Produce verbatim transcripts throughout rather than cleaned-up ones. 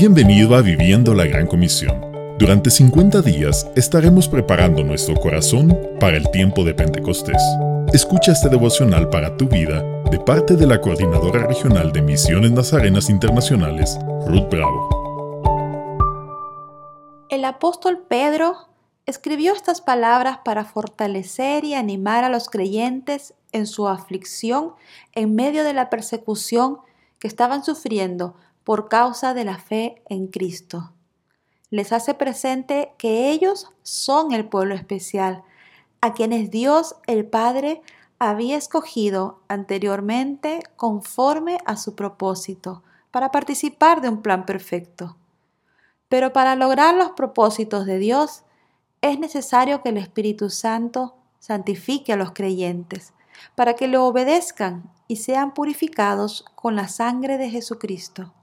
Bienvenido a Viviendo la Gran Comisión. Durante cincuenta días estaremos preparando nuestro corazón para el tiempo de Pentecostés. Escucha este devocional para tu vida de parte de la Coordinadora Regional de Misiones Nazarenas Internacionales, Ruth Bravo. El apóstol Pedro escribió estas palabras para fortalecer y animar a los creyentes en su aflicción en medio de la persecución que estaban sufriendo por causa de la fe en Cristo. Les hace presente que ellos son el pueblo especial, a quienes Dios el Padre había escogido anteriormente conforme a su propósito, para participar de un plan perfecto. Pero para lograr los propósitos de Dios, es necesario que el Espíritu Santo santifique a los creyentes, para que le obedezcan y sean purificados con la sangre de Jesucristo.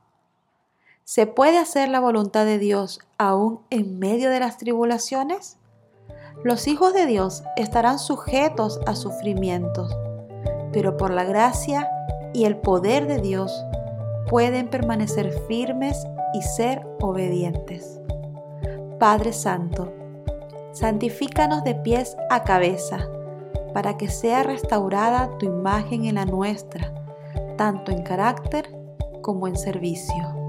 ¿Se puede hacer la voluntad de Dios aún en medio de las tribulaciones? Los hijos de Dios estarán sujetos a sufrimientos, pero por la gracia y el poder de Dios pueden permanecer firmes y ser obedientes. Padre Santo, santifícanos de pies a cabeza, para que sea restaurada tu imagen en la nuestra, tanto en carácter como en servicio.